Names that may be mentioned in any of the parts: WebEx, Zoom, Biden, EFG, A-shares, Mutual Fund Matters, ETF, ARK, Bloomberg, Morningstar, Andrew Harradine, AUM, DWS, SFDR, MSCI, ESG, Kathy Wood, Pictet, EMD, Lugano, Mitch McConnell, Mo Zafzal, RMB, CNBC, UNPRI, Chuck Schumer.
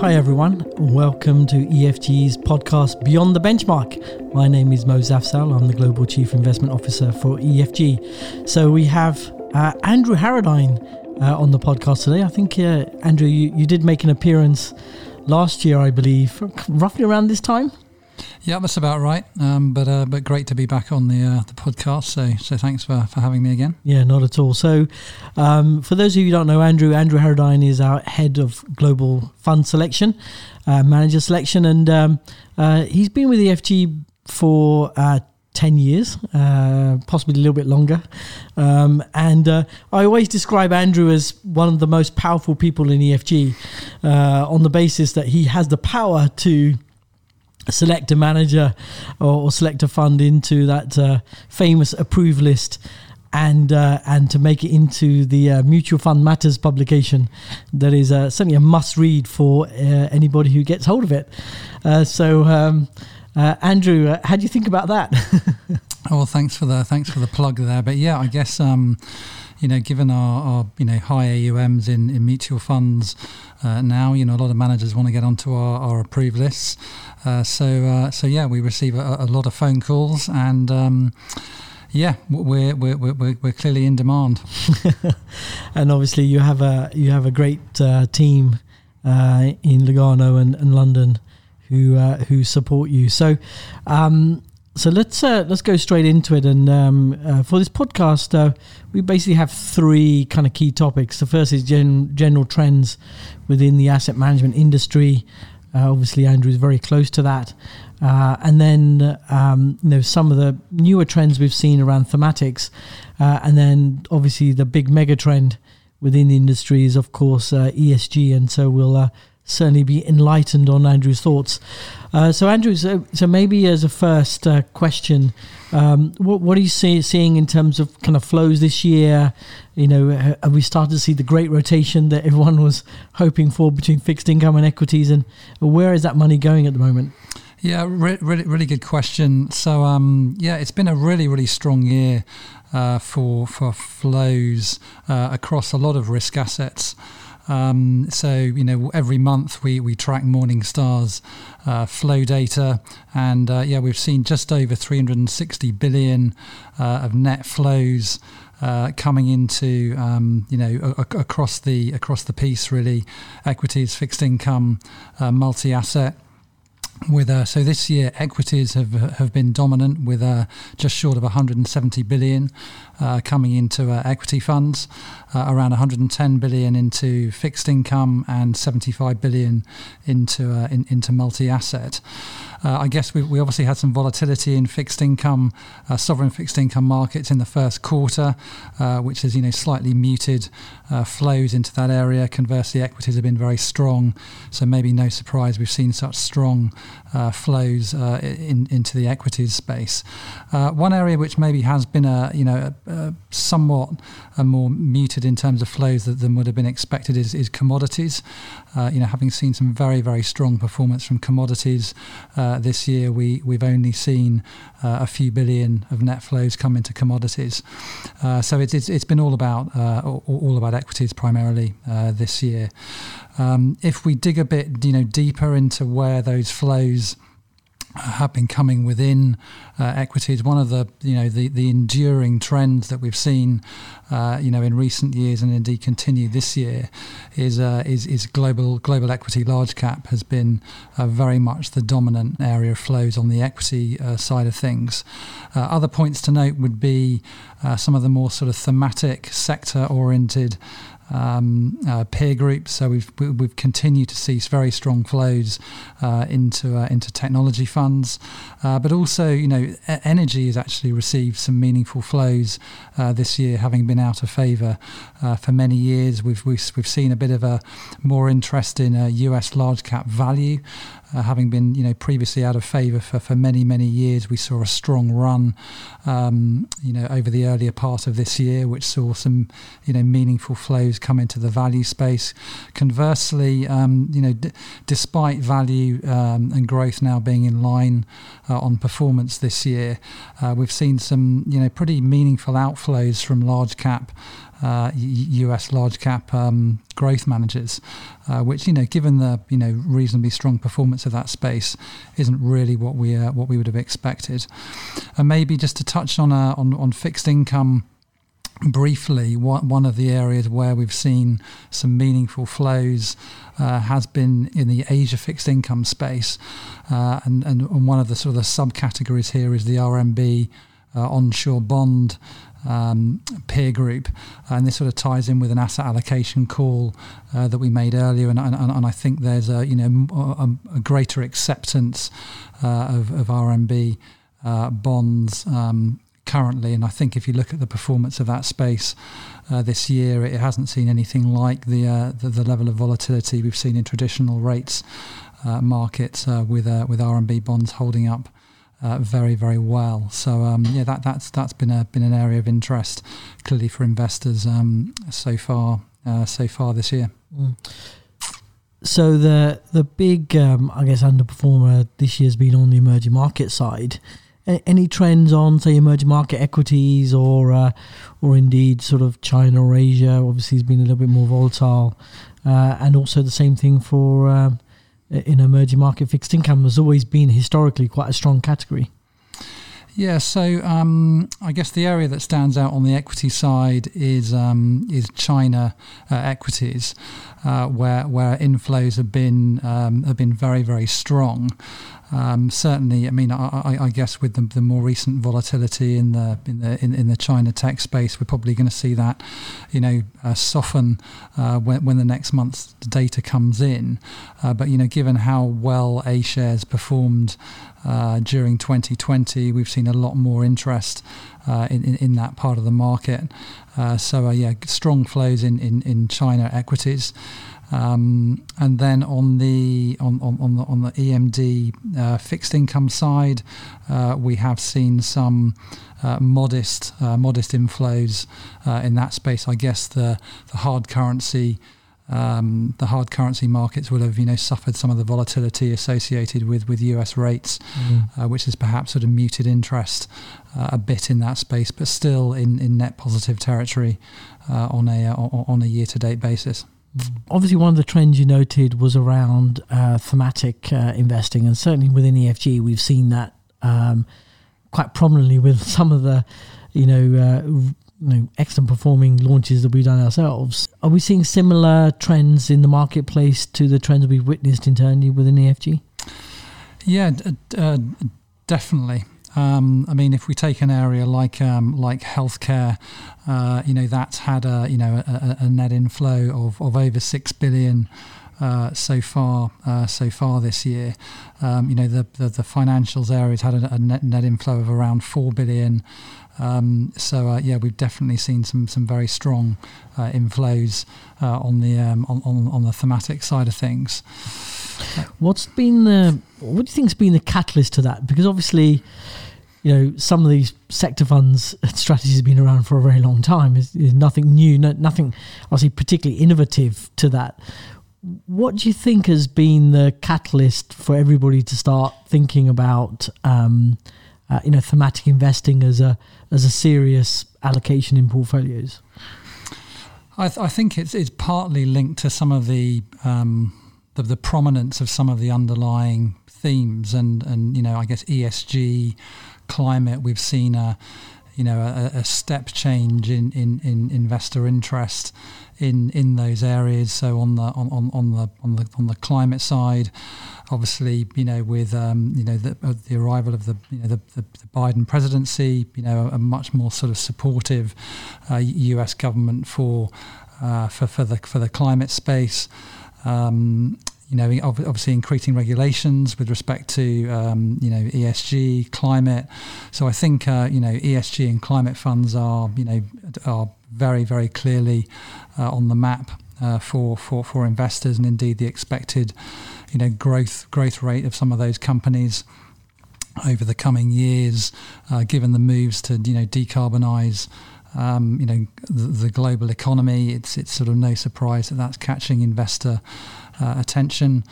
Hi everyone, welcome to EFG's podcast Beyond the Benchmark. My name is Mo Zafzal, I'm the Global Chief Investment Officer for EFG. So we have Andrew Harradine on the podcast today. I think, Andrew, you did make an appearance last year, I believe, roughly around this time? Yeah, that's about right. But great to be back on the podcast. So thanks for having me again. Yeah, not at all. So for those of you who don't know, Andrew Harradine is our head of global fund selection, manager selection, and he's been with EFG for 10 years, possibly a little bit longer. And I always describe Andrew as one of the most powerful people in EFG on the basis that he has the power to select a manager or select a fund into that famous approved list and to make it into the Mutual Fund Matters publication that is certainly a must read for anybody who gets hold of it. So Andrew, how do you think about that? Well, thanks for the plug there, but yeah, I guess given our high AUMs in mutual funds now, a lot of managers want to get onto our approved lists. So we receive a lot of phone calls, and we're clearly in demand. And obviously, you have a great team in Lugano and London who support you. So. So let's go straight into it, and for this podcast, we basically have three kind of key topics. The first is general trends within the asset management industry. Obviously, Andrew is very close to that, and then some of the newer trends we've seen around thematics, and then obviously the big mega trend within the industry is, of course, ESG, and so we'll. Certainly be enlightened on Andrew's thoughts. So Andrew, maybe as a first question, what are you seeing in terms of kind of flows this year? Have we started to see the great rotation that everyone was hoping for between fixed income and equities, and where is that money going at the moment? Yeah, really good question. So it's been a really strong year for flows across a lot of risk assets. So every month we track Morningstar's flow data, and we've seen just over 360 billion of net flows coming into across the piece, really, equities, fixed income, multi-asset. So this year, equities have been dominant with just short of 170 billion coming into equity funds, around 110 billion into fixed income, and 75 billion into multi-asset. I guess we obviously had some volatility in fixed income, sovereign fixed income markets in the first quarter, which has slightly muted flows into that area. Conversely, equities have been very strong, so maybe no surprise we've seen such strong flows into the equities space. One area which maybe has been somewhat more muted in terms of flows than would have been expected is commodities. Having seen some very strong performance from commodities. This year, we've only seen a few billion of net flows come into commodities, so it's been all about equities primarily this year. If we dig a bit, deeper into where those flows have been coming within equities, one of the enduring trends that we've seen in recent years, and indeed continue this year, is global equity large cap has been very much the dominant area of flows on the equity side of things. Other points to note would be some of the more sort of thematic, sector oriented peer groups. So we've continued to see very strong flows into technology funds, but also energy has actually received some meaningful flows this year, having been out of favour for many years. We've seen a bit of a more interest in US large cap value. Having been, previously out of favour for many years, we saw a strong run, over the earlier part of this year, which saw some, meaningful flows come into the value space. Conversely, despite value and growth now being in line on performance this year, we've seen some, pretty meaningful outflows from large cap US large cap growth managers, which, given the, reasonably strong performance of that space, isn't really what we would have expected. And maybe just to touch on fixed income briefly, one of the areas where we've seen some meaningful flows has been in the Asia fixed income space. And one of the sort of the subcategories here is the RMB onshore bond peer group, and this sort of ties in with an asset allocation call that we made earlier, and I think there's a greater acceptance of RMB bonds currently, and I think if you look at the performance of that space this year, it hasn't seen anything like the level of volatility we've seen in traditional rates markets with RMB bonds holding up very, very well. So that's been an area of interest clearly for investors so far this year. Mm. So the big underperformer this year has been on the emerging market side. Any trends on, say, emerging market equities or indeed sort of China or Asia? Obviously, has been a little bit more volatile, and also the same thing for. In emerging market fixed income has always been historically quite a strong category. Yeah, so I guess the area that stands out on the equity side is China equities, where inflows have been very, very strong. Certainly, I guess with the more recent volatility in the China tech space, we're probably going to see that, soften when the next month's data comes in. But given how well A-shares performed during 2020, we've seen a lot more interest in that part of the market. Strong flows in China equities. And then on the EMD fixed income side, we have seen some modest inflows in that space. I guess the hard currency markets will have suffered some of the volatility associated with US rates, which has perhaps sort of muted interest a bit in that space, but still in net positive territory on a year to date basis. Obviously, one of the trends you noted was around thematic investing, and certainly within EFG, we've seen that quite prominently with some of the, excellent performing launches that we've done ourselves. Are we seeing similar trends in the marketplace to the trends we've witnessed internally within EFG? Yeah, definitely. If we take an area like healthcare, that's had a net inflow of over 6 billion so far this year. The financials area's had a net inflow of around 4 billion. We've definitely seen some very strong inflows on the thematic side of things. What do you think's been the catalyst to that? Because obviously, some of these sector funds strategies have been around for a very long time. It's nothing new, nothing obviously particularly innovative to that. What do you think has been the catalyst for everybody to start thinking about thematic investing as a serious allocation in portfolios? I think it's partly linked to some of the prominence of some of the underlying themes, and I guess ESG, climate. We've seen a step change in investor interest in those areas. So on the climate side, obviously, with the arrival of the Biden presidency, a much more sort of supportive U.S. government for the climate space. Obviously increasing regulations with respect to, ESG, climate. So I think, ESG and climate funds are very, very clearly on the map for investors, and indeed the expected, growth rate of some of those companies over the coming years, given the moves to, decarbonize You know, the global economy, it's sort of no surprise that that's catching investor attention.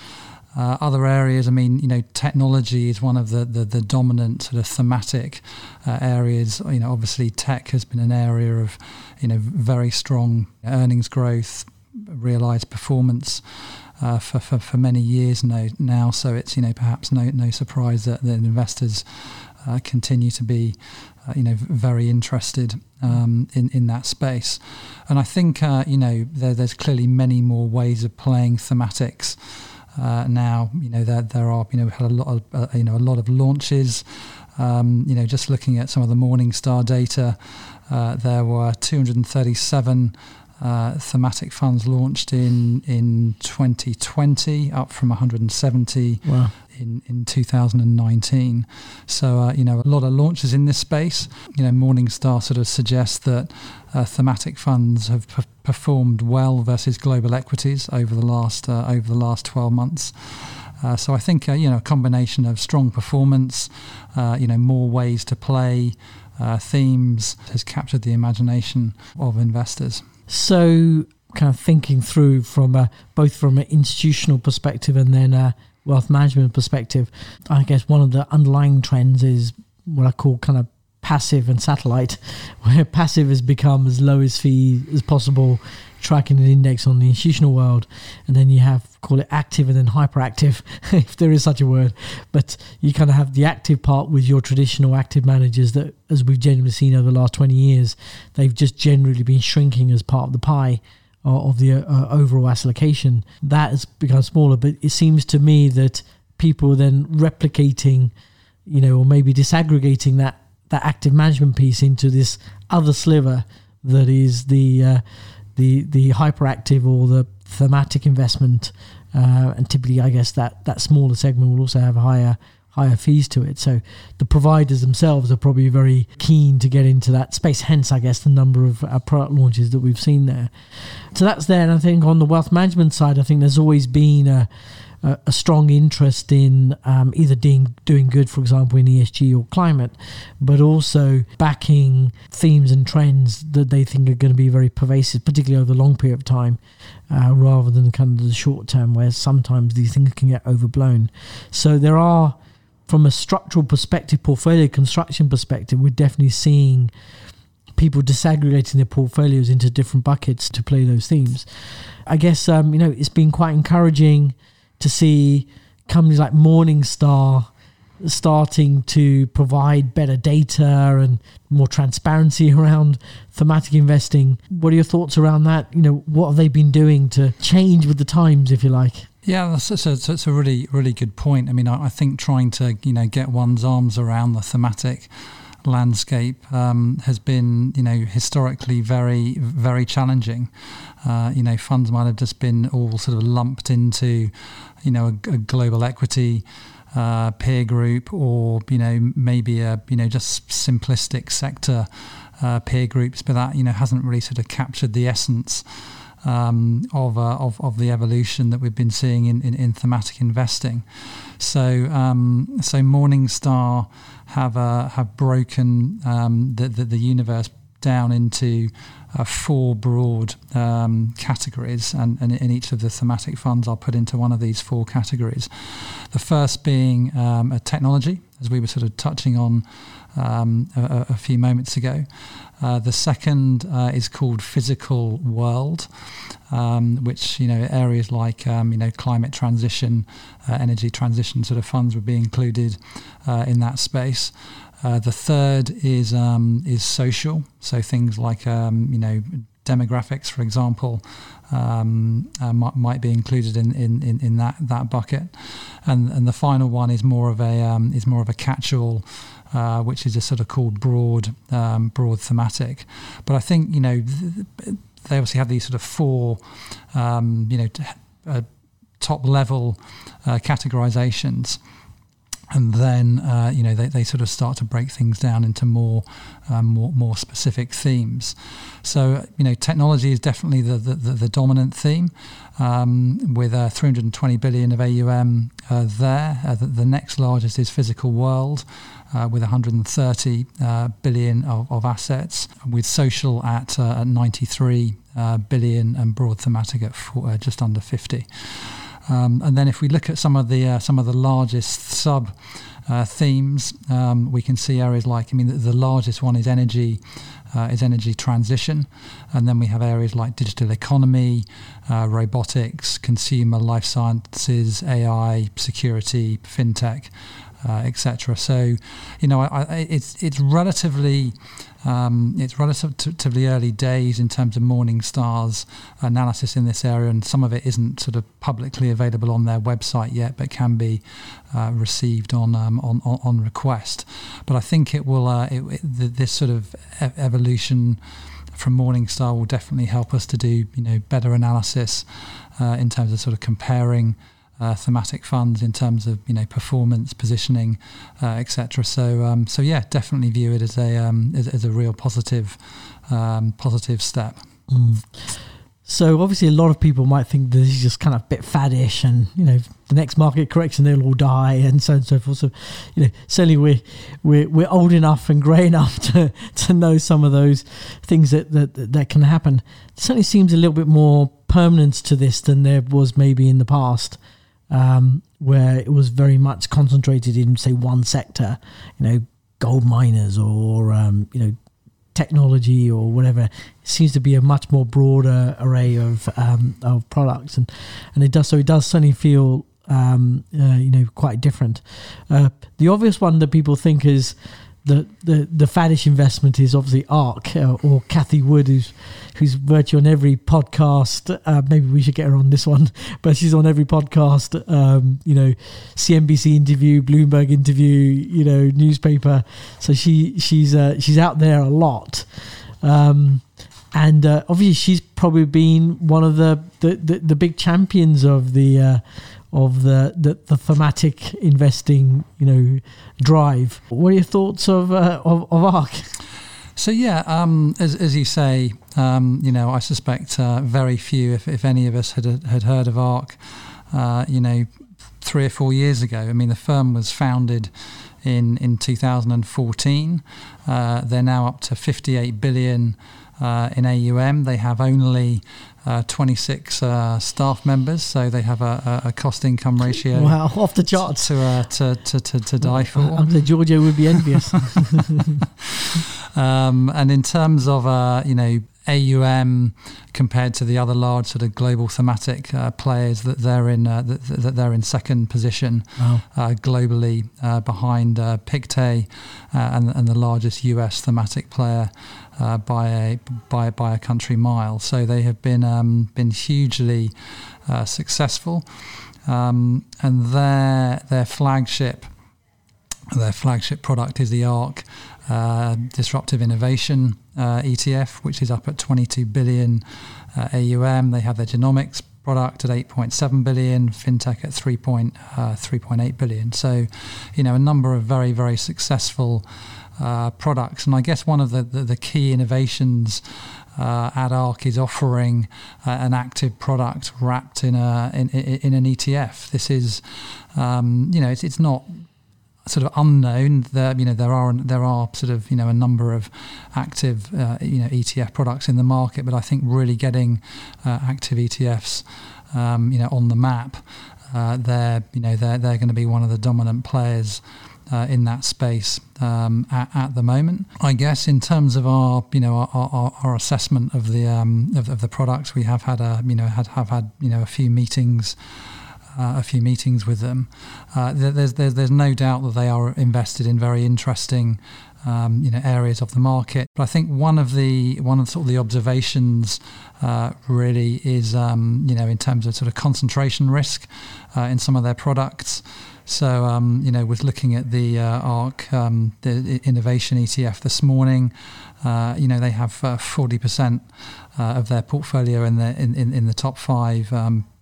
Other areas, I mean, you know, technology is one of the dominant sort of thematic areas. You know, obviously tech has been an area of, you know, very strong earnings growth, realized performance for many years now. So it's, you know, perhaps no surprise that investors continue to be, you know, very interested in that space. And I think, you know, there's clearly many more ways of playing thematics. Now, you know, there are, you know, we've had a lot of launches. You know, just looking at some of the Morningstar data, there were 237 thematic funds launched in 2020, up from 170 wow. in 2019. So, you know, a lot of launches in this space. You know, Morningstar sort of suggests that thematic funds have performed well versus global equities over the last 12 months. So I think, you know, a combination of strong performance, you know, more ways to play, themes has captured the imagination of investors. So kind of thinking through from both from an institutional perspective and then a wealth management perspective, I guess one of the underlying trends is what I call kind of passive and satellite, where passive has become as low as fee as possible, tracking an index on the institutional world, and then you have, call it active and then hyperactive, if there is such a word, but you kind of have the active part with your traditional active managers that, as we've generally seen over the last 20 years, they've just generally been shrinking as part of the pie of the overall asset allocation. That has become smaller, but it seems to me that people are then replicating, you know, or maybe disaggregating that active management piece into this other sliver that is the hyperactive or the thematic investment, and typically I guess that smaller segment will also have higher fees to it. So the providers themselves are probably very keen to get into that space, hence I guess the number of product launches that we've seen there. So that's there. And I think on the wealth management side, I think there's always been a strong interest in either doing good, for example, in ESG or climate, but also backing themes and trends that they think are going to be very pervasive, particularly over a long period of time, rather than kind of the short term, where sometimes these things can get overblown. So there are, from a structural perspective, portfolio construction perspective, we're definitely seeing people disaggregating their portfolios into different buckets to play those themes. I guess, you know, it's been quite encouraging to see companies like Morningstar starting to provide better data and more transparency around thematic investing. What are your thoughts around that? You know, what have they been doing to change with the times, if you like? Yeah, that's a really, really good point. I mean, I think trying to, you know, get one's arms around the thematic landscape has been, you know, historically very, very challenging. You know, funds might have just been all sort of lumped into, you know, a global equity peer group, or, you know, maybe a, you know, just simplistic sector peer groups, but that, you know, hasn't really sort of captured the essence of the evolution that we've been seeing in thematic investing. So so Morningstar have broken the universe down into four broad categories, and in each of the thematic funds are put into one of these four categories. The first being a technology, as we were sort of touching on a few moments ago. The second is called physical world, which, you know, areas like, you know, climate transition, energy transition sort of funds would be included in that space. The third is social, so things like, you know, demographics, for example, might be included in that bucket, and the final one is more of a catch-all, which is a sort of called broad thematic. But I think, you know, they obviously have these sort of four, you know, top level categorizations. And then, they sort of start to break things down into more specific themes. So, technology is definitely the dominant theme, with 320 billion of AUM there. The next largest is physical world, with 130 billion of assets, with social at 93 billion and broad thematic at just under 50. And then, if we look at some of the largest sub themes, we can see areas like the largest one is energy. Is energy transition, and then we have areas like digital economy, robotics, consumer, life sciences, AI, security, fintech, etc. So, it's relatively early days in terms of Morningstar's analysis in this area, and some of it isn't sort of publicly available on their website yet, but can be received on request. But I think it will. This sort of evolution from Morningstar will definitely help us to do better analysis in terms of sort of comparing thematic funds in terms of performance, positioning, etc. So yeah, definitely view it as a real positive step. Mm. So obviously, a lot of people might think this is just kind of a bit faddish, and the next market correction they'll all die, and so on and so forth. So, certainly we're old enough and grey enough to know some of those things that can happen. It certainly seems a little bit more permanence to this than there was maybe in the past. Where it was very much concentrated in, say, one sector, gold miners or technology or whatever. It seems to be a much more broader array of products, and it does. So it does certainly feel quite different. The obvious one that people think is the faddish investment is obviously ARK or Kathy Wood, who's virtually on every podcast. Maybe we should get her on this one, but she's on every podcast. CNBC interview, Bloomberg interview, newspaper. So she's out there a lot, and obviously she's probably been one of the big champions of the thematic investing, drive. What are your thoughts of ARK? So yeah, as you say, I suspect very few, if any of us had heard of ARK, 3 or 4 years ago. The firm was founded in 2014. They're now up to 58 billion in AUM. They have only 26 staff members, so they have a cost-income ratio. Wow, off the charts to die for. I'm sure Giorgio would be envious. And in terms of AUM compared to the other large sort of global thematic players, that they're in second position. Wow. Globally, behind Pictet and the largest US thematic player. By a country mile, so they have been hugely successful, and their flagship product is the ARK Disruptive Innovation ETF, which is up at 22 billion AUM. They have their genomics product at 8.7 billion, fintech at 3.8 billion. So, a number of very very successful products, and I guess one of the key innovations at ARK is offering an active product wrapped in an ETF. This is, it's not sort of unknown. There are sort of a number of active ETF products in the market, but I think really getting active ETFs on the map, they're going to be one of the dominant players in that space at the moment. I guess in terms of our assessment of the of the products, we have had a few meetings. With them. There's no doubt that they are invested in very interesting areas of the market. But I think one of the observations really is in terms of sort of concentration risk in some of their products. So was looking at the ARK the Innovation ETF this morning. They have 40% of their portfolio in the top five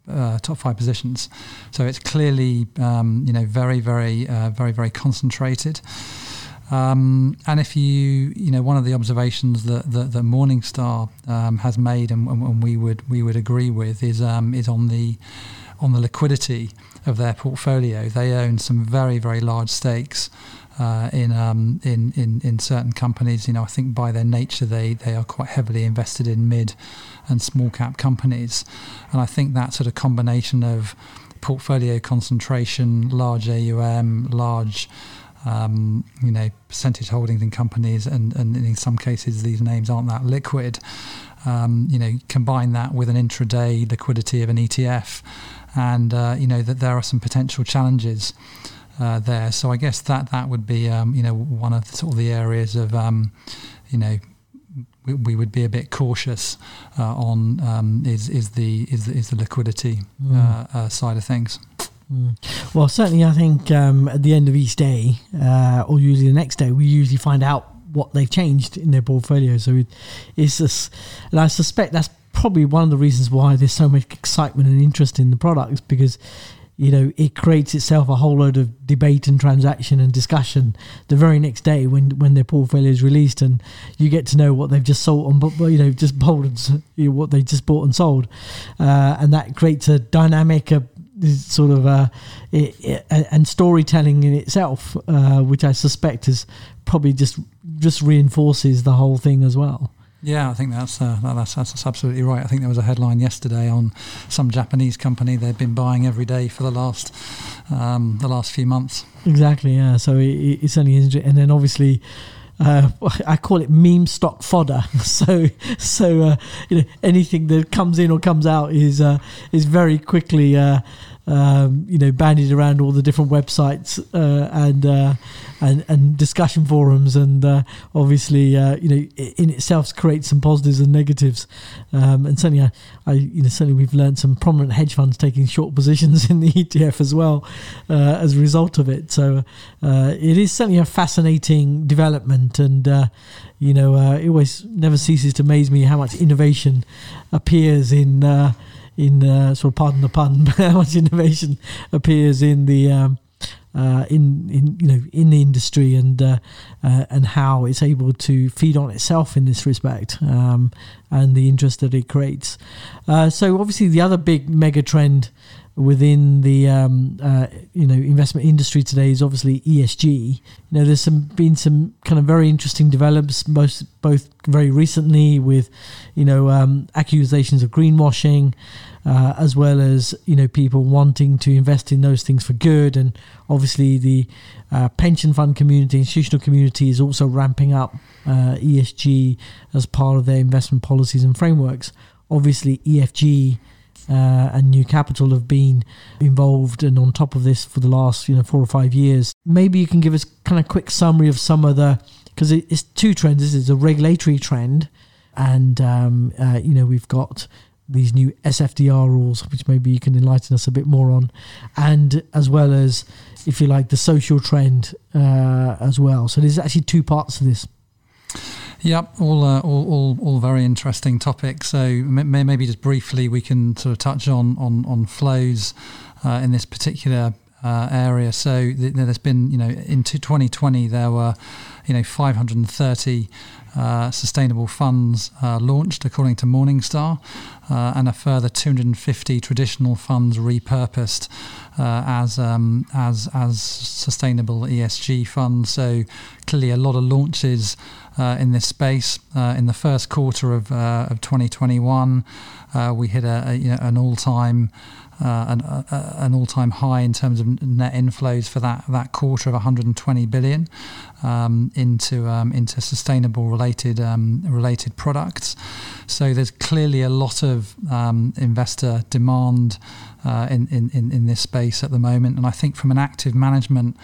top five positions. So it's clearly, very, very concentrated. And if you one of the observations that Morningstar has made, and we would agree with, is on the liquidity of their portfolio. They own some very, very large stakes in certain companies. I think by their nature they are quite heavily invested in mid and small cap companies, and I think that sort of combination of portfolio concentration, large AUM, large percentage holdings in companies, and in some cases these names aren't that liquid. Combine that with an intraday liquidity of an ETF, and that there are some potential challenges there. So I guess that would be one of the, sort of the areas of we would be a bit cautious on is the liquidity side of things. Well, certainly, I think at the end of each day, or usually the next day, we usually find out what they've changed in their portfolio. So it's just, and I suspect that's probably one of the reasons why there's so much excitement and interest in the products, because it creates itself a whole load of debate and transaction and discussion the very next day when their portfolio is released, and you get to know what they've just sold and what they just bought and sold, and that creates a dynamic sort of and storytelling in itself, which I suspect is probably just reinforces the whole thing as well. Yeah, I think that's absolutely right. I think there was a headline yesterday on some Japanese company they've been buying every day for the last few months. Exactly. Yeah. So it's certainly interesting, and then obviously. I call it meme stock fodder. So anything that comes in or comes out is very quickly bandied around all the different websites and discussion forums, and in itself creates some positives and negatives. And certainly, certainly we've learned some prominent hedge funds taking short positions in the ETF as well as a result of it. So it is certainly a fascinating development, and it always never ceases to amaze me how much innovation appears pardon the pun, how much innovation appears in the in the industry, and how it's able to feed on itself in this respect, and the interest that it creates. So obviously the other big mega trend within the investment industry today is obviously ESG. There's been some kind of very interesting developments, both very recently with accusations of greenwashing, as well as people wanting to invest in those things for good. And obviously the pension fund community, institutional community, is also ramping up ESG as part of their investment policies and frameworks. Obviously EFG and New Capital have been involved and on top of this for the last 4 or 5 years. Maybe you can give us kind of quick summary of some of the, because it's two trends. This is a regulatory trend, and we've got these new SFDR rules, which maybe you can enlighten us a bit more on, and as well as, if you like, the social trend as well. So there's actually two parts to this. Yep, all very interesting topics. So maybe just briefly we can sort of touch on flows in this particular area. So there's been, in 2020 there were, 530 sustainable funds launched according to Morningstar, and a further 250 traditional funds repurposed as sustainable ESG funds. So clearly a lot of launches in this space. In the first quarter of 2021, we hit an all-time an all-time high in terms of net inflows for that quarter of 120 billion into sustainable related products. So there's clearly a lot of investor demand in this space at the moment, and I think from an active management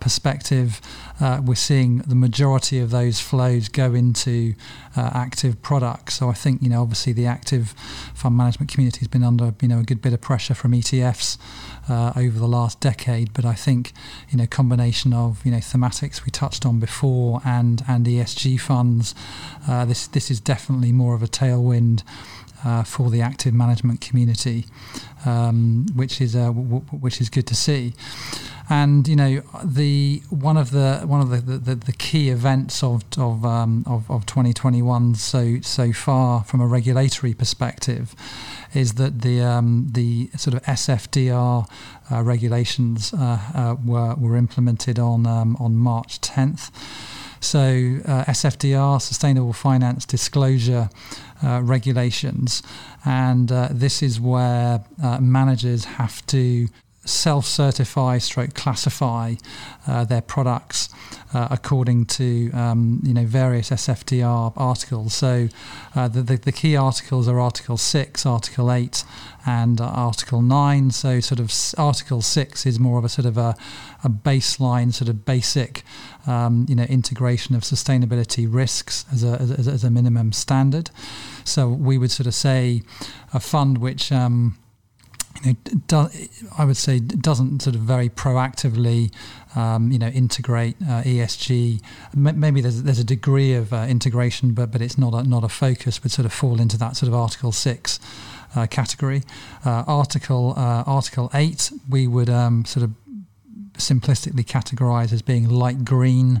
perspective, we're seeing the majority of those flows go into active products. So I think obviously the active fund management community has been under a good bit of pressure from ETFs over the last decade, but I think combination of thematics we touched on before and ESG funds, this is definitely more of a tailwind for the active management community, which is good to see. And you know, one of the key events of 2021 so far from a regulatory perspective is that the sort of SFDR regulations were implemented on March 10th. So SFDR, Sustainable Finance Disclosure Regulations, and this is where managers have to self-certify / classify their products according to various SFDR articles. So the key articles are Article 6, Article 8 and Article 9. So sort of Article 6 is more of a sort of a baseline, sort of basic integration of sustainability risks as a minimum standard. So we would sort of say a fund which doesn't sort of very proactively integrate ESG. Maybe there's a degree of integration, but it's not a focus. Would sort of fall into that sort of Article 6 category. Article 8, we would sort of simplistically categorise as being light green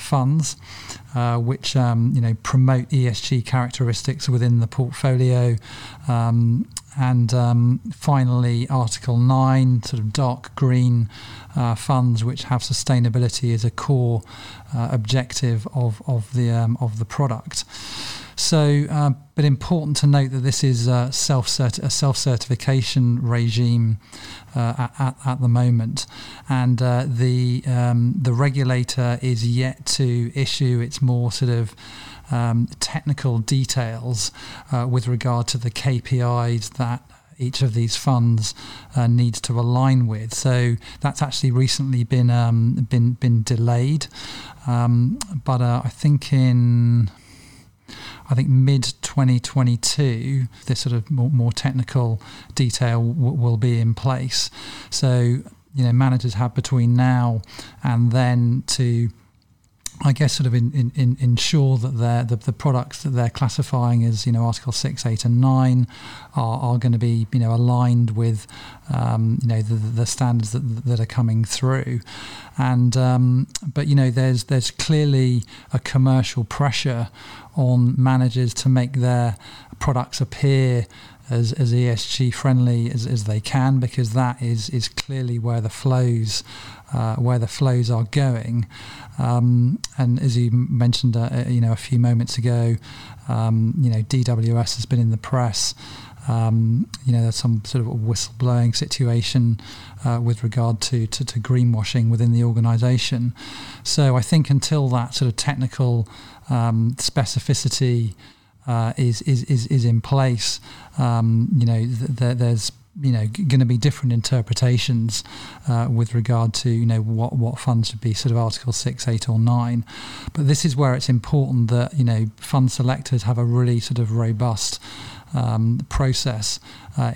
funds, which promote ESG characteristics within the portfolio. And finally, Article 9, sort of dark green funds, which have sustainability as a core objective of the product. So, but important to note that this is a self-certification regime at the moment, and the regulator is yet to issue its more sort of technical details with regard to the KPIs that each of these funds needs to align with. So that's actually recently been delayed, but I think I think mid-2022, this sort of more technical detail will be in place. So, you know, managers have between now and then to, I guess, sort of ensure that the products that they're classifying as, you know, Article 6, 8 and 9 are going to be, you know, aligned with, the standards that are coming through. And, but, you know, there's clearly a commercial pressure on managers to make their products appear as ESG friendly as they can, because that is clearly where the flows are going. And as you mentioned, a few moments ago, DWS has been in the press. There's some sort of a whistleblowing situation with regard to greenwashing within the organisation. So I think until that sort of technical specificity is in place, there's going to be different interpretations with regard to what funds should be sort of Article 6, 8 or 9. But this is where it's important that fund selectors have a really sort of robust process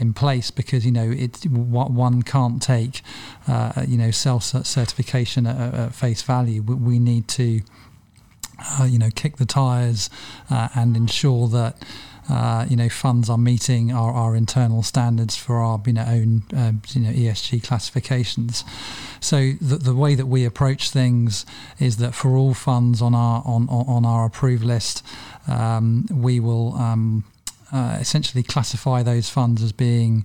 in place, because one can't take self-certification at face value. We need to kick the tires and ensure that funds are meeting our internal standards for our own ESG classifications. So the way that we approach things is that for all funds on our on our approved list, we will essentially classify those funds as being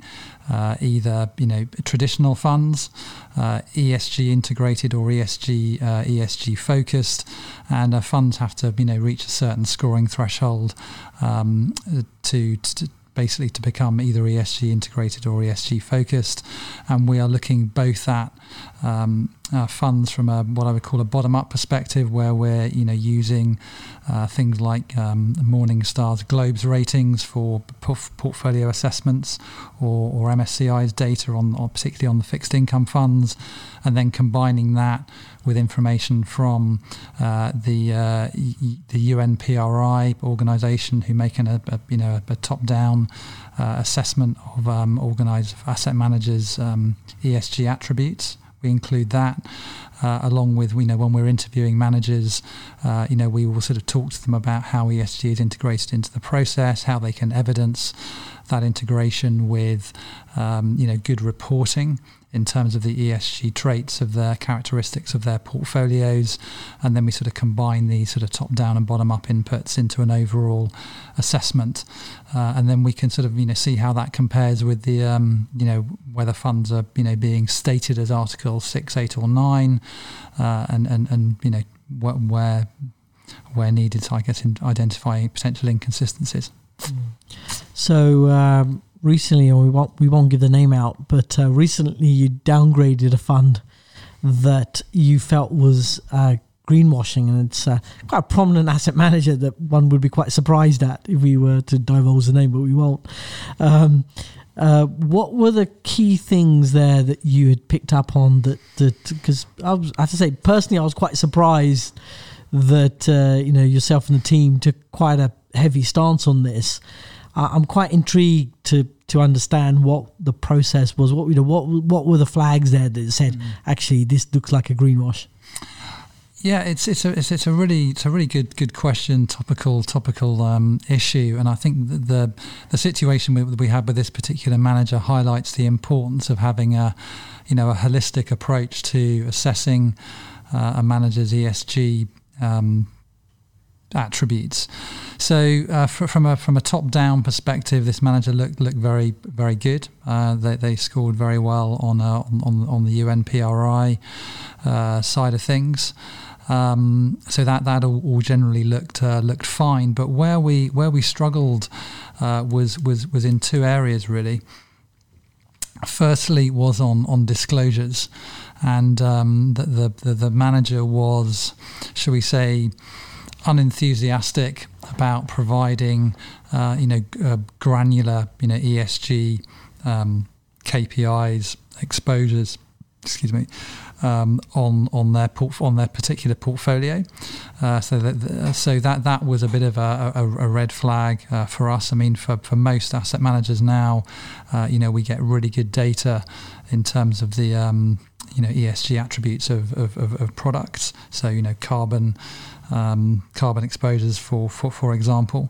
either traditional funds, ESG integrated or ESG focused, and funds have to reach a certain scoring threshold to basically to become either ESG integrated or ESG focused. And we are looking both at funds from what I would call a bottom-up perspective, where we're using things like Morningstar's Globes ratings for portfolio assessments, or MSCI's data particularly on the fixed income funds, and then combining that with information from the UNPRI organisation, who make a top-down assessment of organised asset managers' ESG attributes. We include that, along with, you know, when we're interviewing managers, you know, we will sort of talk to them about how ESG is integrated into the process, how they can evidence that integration with, you know, good reporting in terms of the ESG traits of their characteristics of their portfolios. And then we sort of combine these sort of top down and bottom up inputs into an overall assessment. And then we can sort of, you know, see how that compares with the, you know, whether funds are, you know, being stated as Article 6, 8 or 9 and you know, where needed, I guess, in identifying potential inconsistencies. So recently, and we won't give the name out, but recently you downgraded a fund that you felt was greenwashing, and it's quite a prominent asset manager that one would be quite surprised at if we were to divulge the name, but we won't. What were the key things there that you had picked up on? Because I have to say, personally, I was quite surprised that you know, yourself and the team took quite a heavy stance on this. I'm quite intrigued to understand what the process was. What were the flags there that said, actually, this looks like a greenwash? Yeah, it's a really good question, topical issue, and I think the situation we had with this particular manager highlights the importance of having a, you know, a holistic approach to assessing a manager's ESG attributes. So from a top-down perspective, this manager looked very, very good. They scored very well on the UNPRI side of things. So that all generally looked fine. But where we struggled was in two areas really. Firstly, was on disclosures, and the manager was, shall we say, unenthusiastic about providing, you know, granular, you know, ESG KPIs, exposures, on their particular portfolio. So that was a bit of a red flag for us. I mean, for most asset managers now, you know, we get really good data in terms of the, you know, ESG attributes of products. So, you know, carbon exposures for example,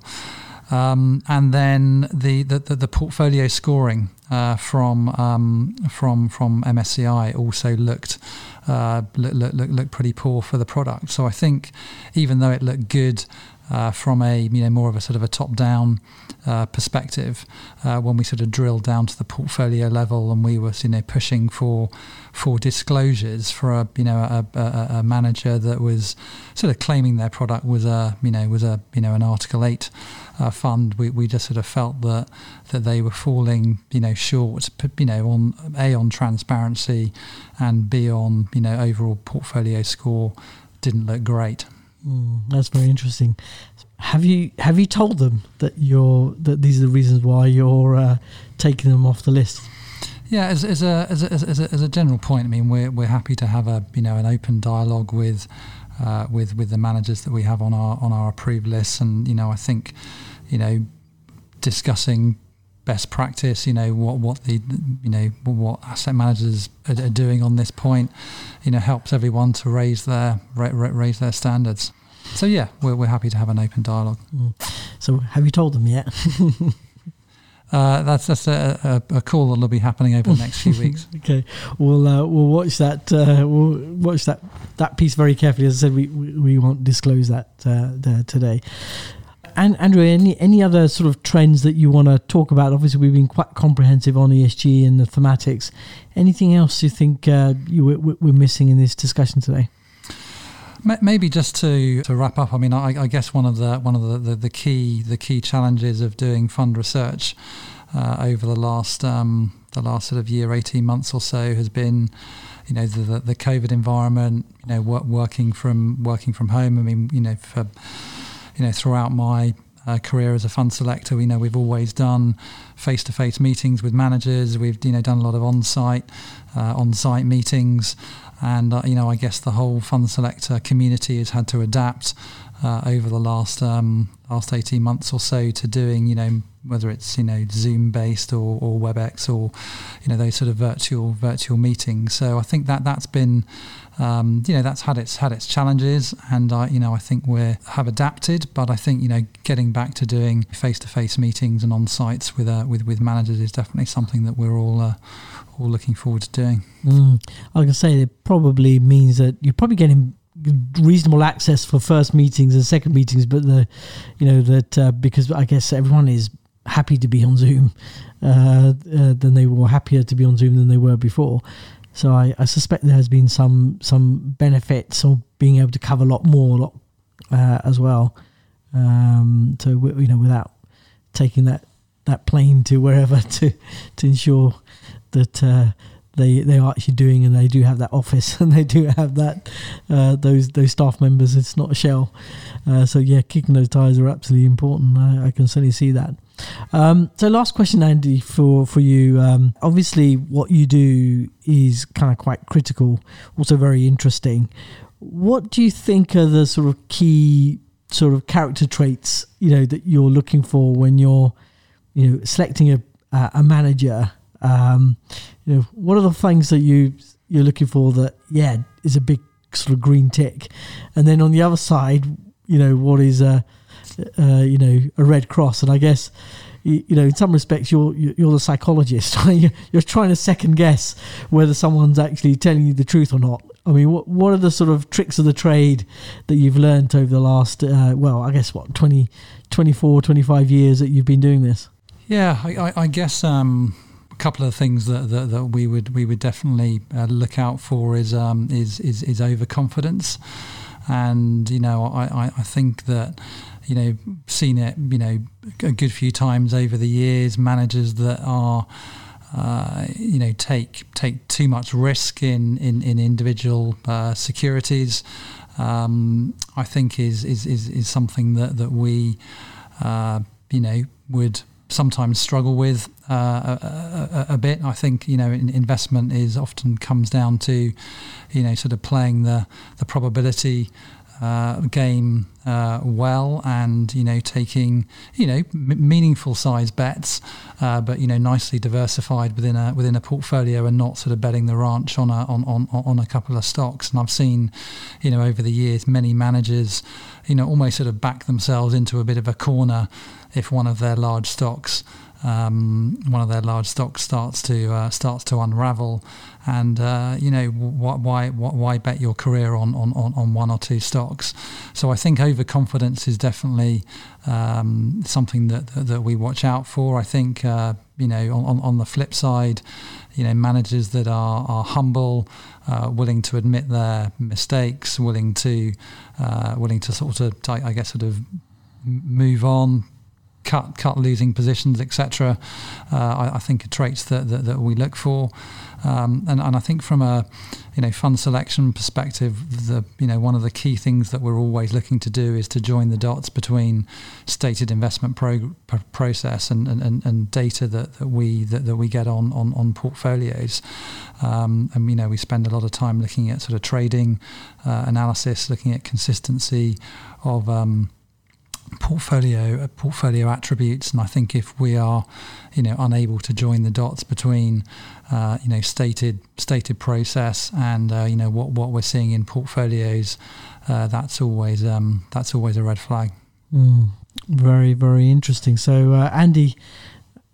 and then the portfolio scoring from MSCI also looked pretty poor for the product. So I think even though it looked good from a, you know, more of a sort of a top-down perspective, when we sort of drilled down to the portfolio level and we were, you know, pushing for disclosures for a, you know, a manager that was sort of claiming their product was an Article 8 fund, we just sort of felt that they were falling, you know, short, you know, on A, on transparency, and B, on, you know, overall portfolio score didn't look great. That's very interesting. Have you told them that these are the reasons why you're taking them off the list? Yeah, as a general point, I mean, we're happy to have a, you know, an open dialogue with the managers that we have on our approved lists, and, you know, I think, you know, discussing best practice, you know, what asset managers are doing on this point, you know, helps everyone to raise their standards. So yeah, we're happy to have an open dialogue. So have you told them yet? That's a call that'll be happening over the next few weeks. Okay, we'll watch that. We'll watch that piece very carefully. As I said, we won't disclose that there today. And Andrew, any other sort of trends that you want to talk about? Obviously, we've been quite comprehensive on ESG and the thematics. Anything else you think we're missing in this discussion today? Maybe just to wrap up. I mean, I guess one of the key challenges of doing fund research over the last sort of year, 18 months or so, has been, you know, the COVID environment. You know, working from home. I mean, you know, throughout my career as a fund selector, we know we've always done face-to-face meetings with managers. We've, you know, done a lot of on-site meetings. And, you know, I guess the whole fund selector community has had to adapt over the last 18 months or so to doing, you know, whether it's, you know, Zoom based or WebEx or, you know, those sort of virtual meetings. So I think that's been, you know, that's had its challenges, and I, you know, I think we have adapted, but I think, you know, getting back to doing face-to-face meetings and on sites with managers is definitely something that we're all looking forward to doing. Like I say, it probably means that you're probably getting reasonable access for first meetings and second meetings, but because I guess everyone is happy to be on Zoom, happier to be on Zoom than they were before. So I suspect there has been some benefits of being able to cover a lot more as well. So you know, without taking that plane to wherever to ensure that they are actually doing, and they do have that office, and they do have that those staff members. It's not a shell. So yeah, kicking those tires are absolutely important. I can certainly see that. So last question, Andy, for you. Obviously what you do is kind of quite critical, also very interesting. What do you think are the sort of key sort of character traits, you know, that you're looking for when you're, you know, selecting a manager? You know, what are the things that you're looking for that, yeah, is a big sort of green tick? And then on the other side, you know, what is a red cross? And I guess, you know, in some respects, you're the psychologist. You're trying to second guess whether someone's actually telling you the truth or not. I mean, what are the sort of tricks of the trade that you've learned over the last, 25 years that you've been doing this? Yeah, I guess a couple of things that we would definitely look out for is overconfidence. And, you know, I think that, you know, seen it, you know, a good few times over the years, managers that are, you know, take too much risk in individual securities, I think is something that we, you know, would sometimes struggle with a bit. I think, you know, investment is often comes down to, you know, sort of playing the probability game well, and, you know, taking, you know, meaningful size bets, but, you know, nicely diversified within a portfolio, and not sort of betting the ranch on a couple of stocks. And I've seen, you know, over the years, many managers, you know, almost sort of back themselves into a bit of a corner if one of their large stocks starts to unravel, and you know, why bet your career on one or two stocks? So I think overconfidence is definitely something that we watch out for. I think you know, on the flip side, you know, managers that are humble, willing to admit their mistakes, willing to sort of, I guess, sort of move on, cut losing positions, etc. I think are traits that we look for, and I think from a, you know, fund selection perspective, the, you know, one of the key things that we're always looking to do is to join the dots between stated investment process and data that we get on portfolios, and, you know, we spend a lot of time looking at sort of trading analysis, looking at consistency of portfolio attributes. And I think if we are, you know, unable to join the dots between you know, stated process and you know, what we're seeing in portfolios, that's always a red flag. Very, very interesting. So Andy,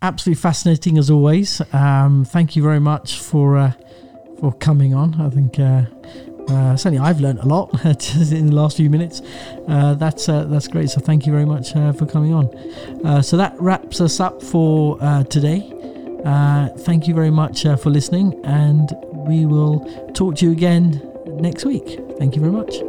absolutely fascinating as always. Thank you very much for coming on. I think certainly I've learned a lot in the last few minutes. That's great. So thank you very much for coming on. So that wraps us up for today. Thank you very much for listening, and we will talk to you again next week. Thank you very much.